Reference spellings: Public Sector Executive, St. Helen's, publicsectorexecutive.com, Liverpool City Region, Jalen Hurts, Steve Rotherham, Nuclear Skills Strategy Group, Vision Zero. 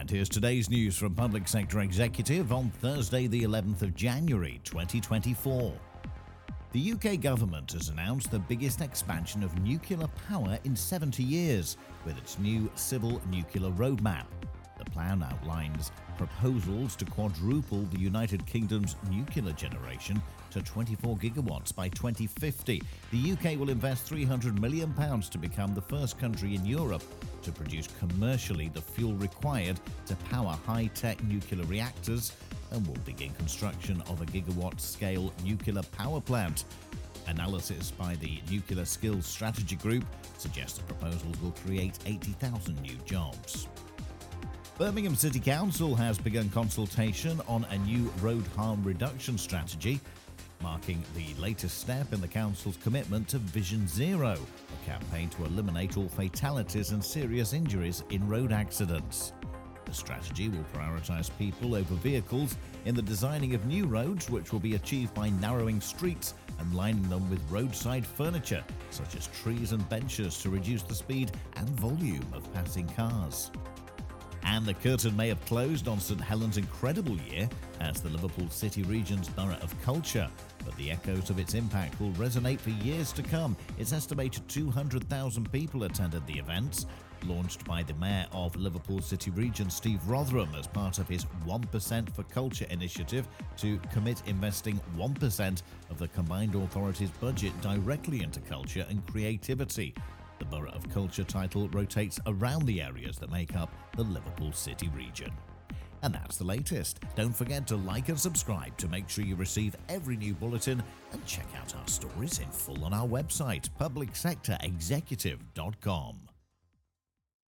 that, here's today's news from Public Sector Executive on Thursday, the 11th of January, 2024. The UK government has announced the biggest expansion of nuclear power in 70 years with its new Civil Nuclear Roadmap. The plan outlines proposals to quadruple the United Kingdom's nuclear generation to 24 gigawatts by 2050. The UK will invest £300 million to become the first country in Europe to produce commercially the fuel required to power high-tech nuclear reactors, and will begin construction of a gigawatt-scale nuclear power plant. Analysis by the Nuclear Skills Strategy Group suggests the proposals will create 80,000 new jobs. Birmingham City Council has begun consultation on a new road harm reduction strategy, marking the latest step in the Council's commitment to Vision Zero, a campaign to eliminate all fatalities and serious injuries in road accidents. The strategy will prioritise people over vehicles in the designing of new roads, which will be achieved by narrowing streets and lining them with roadside furniture, such as trees and benches, to reduce the speed and volume of passing cars. And the curtain may have closed on St. Helen's incredible year as the Liverpool City Region's Borough of Culture, but the echoes of its impact will resonate for years to come. It's estimated 200,000 people attended the events, launched by the Mayor of Liverpool City Region, Steve Rotherham, as part of his 1% for Culture initiative to commit investing 1% of the combined authority's budget directly into culture and creativity. The Borough of Culture title rotates around the areas that make up the Liverpool City Region. And that's the latest. Don't forget to like and subscribe to make sure you receive every new bulletin, and check out our stories in full on our website, publicsectorexecutive.com.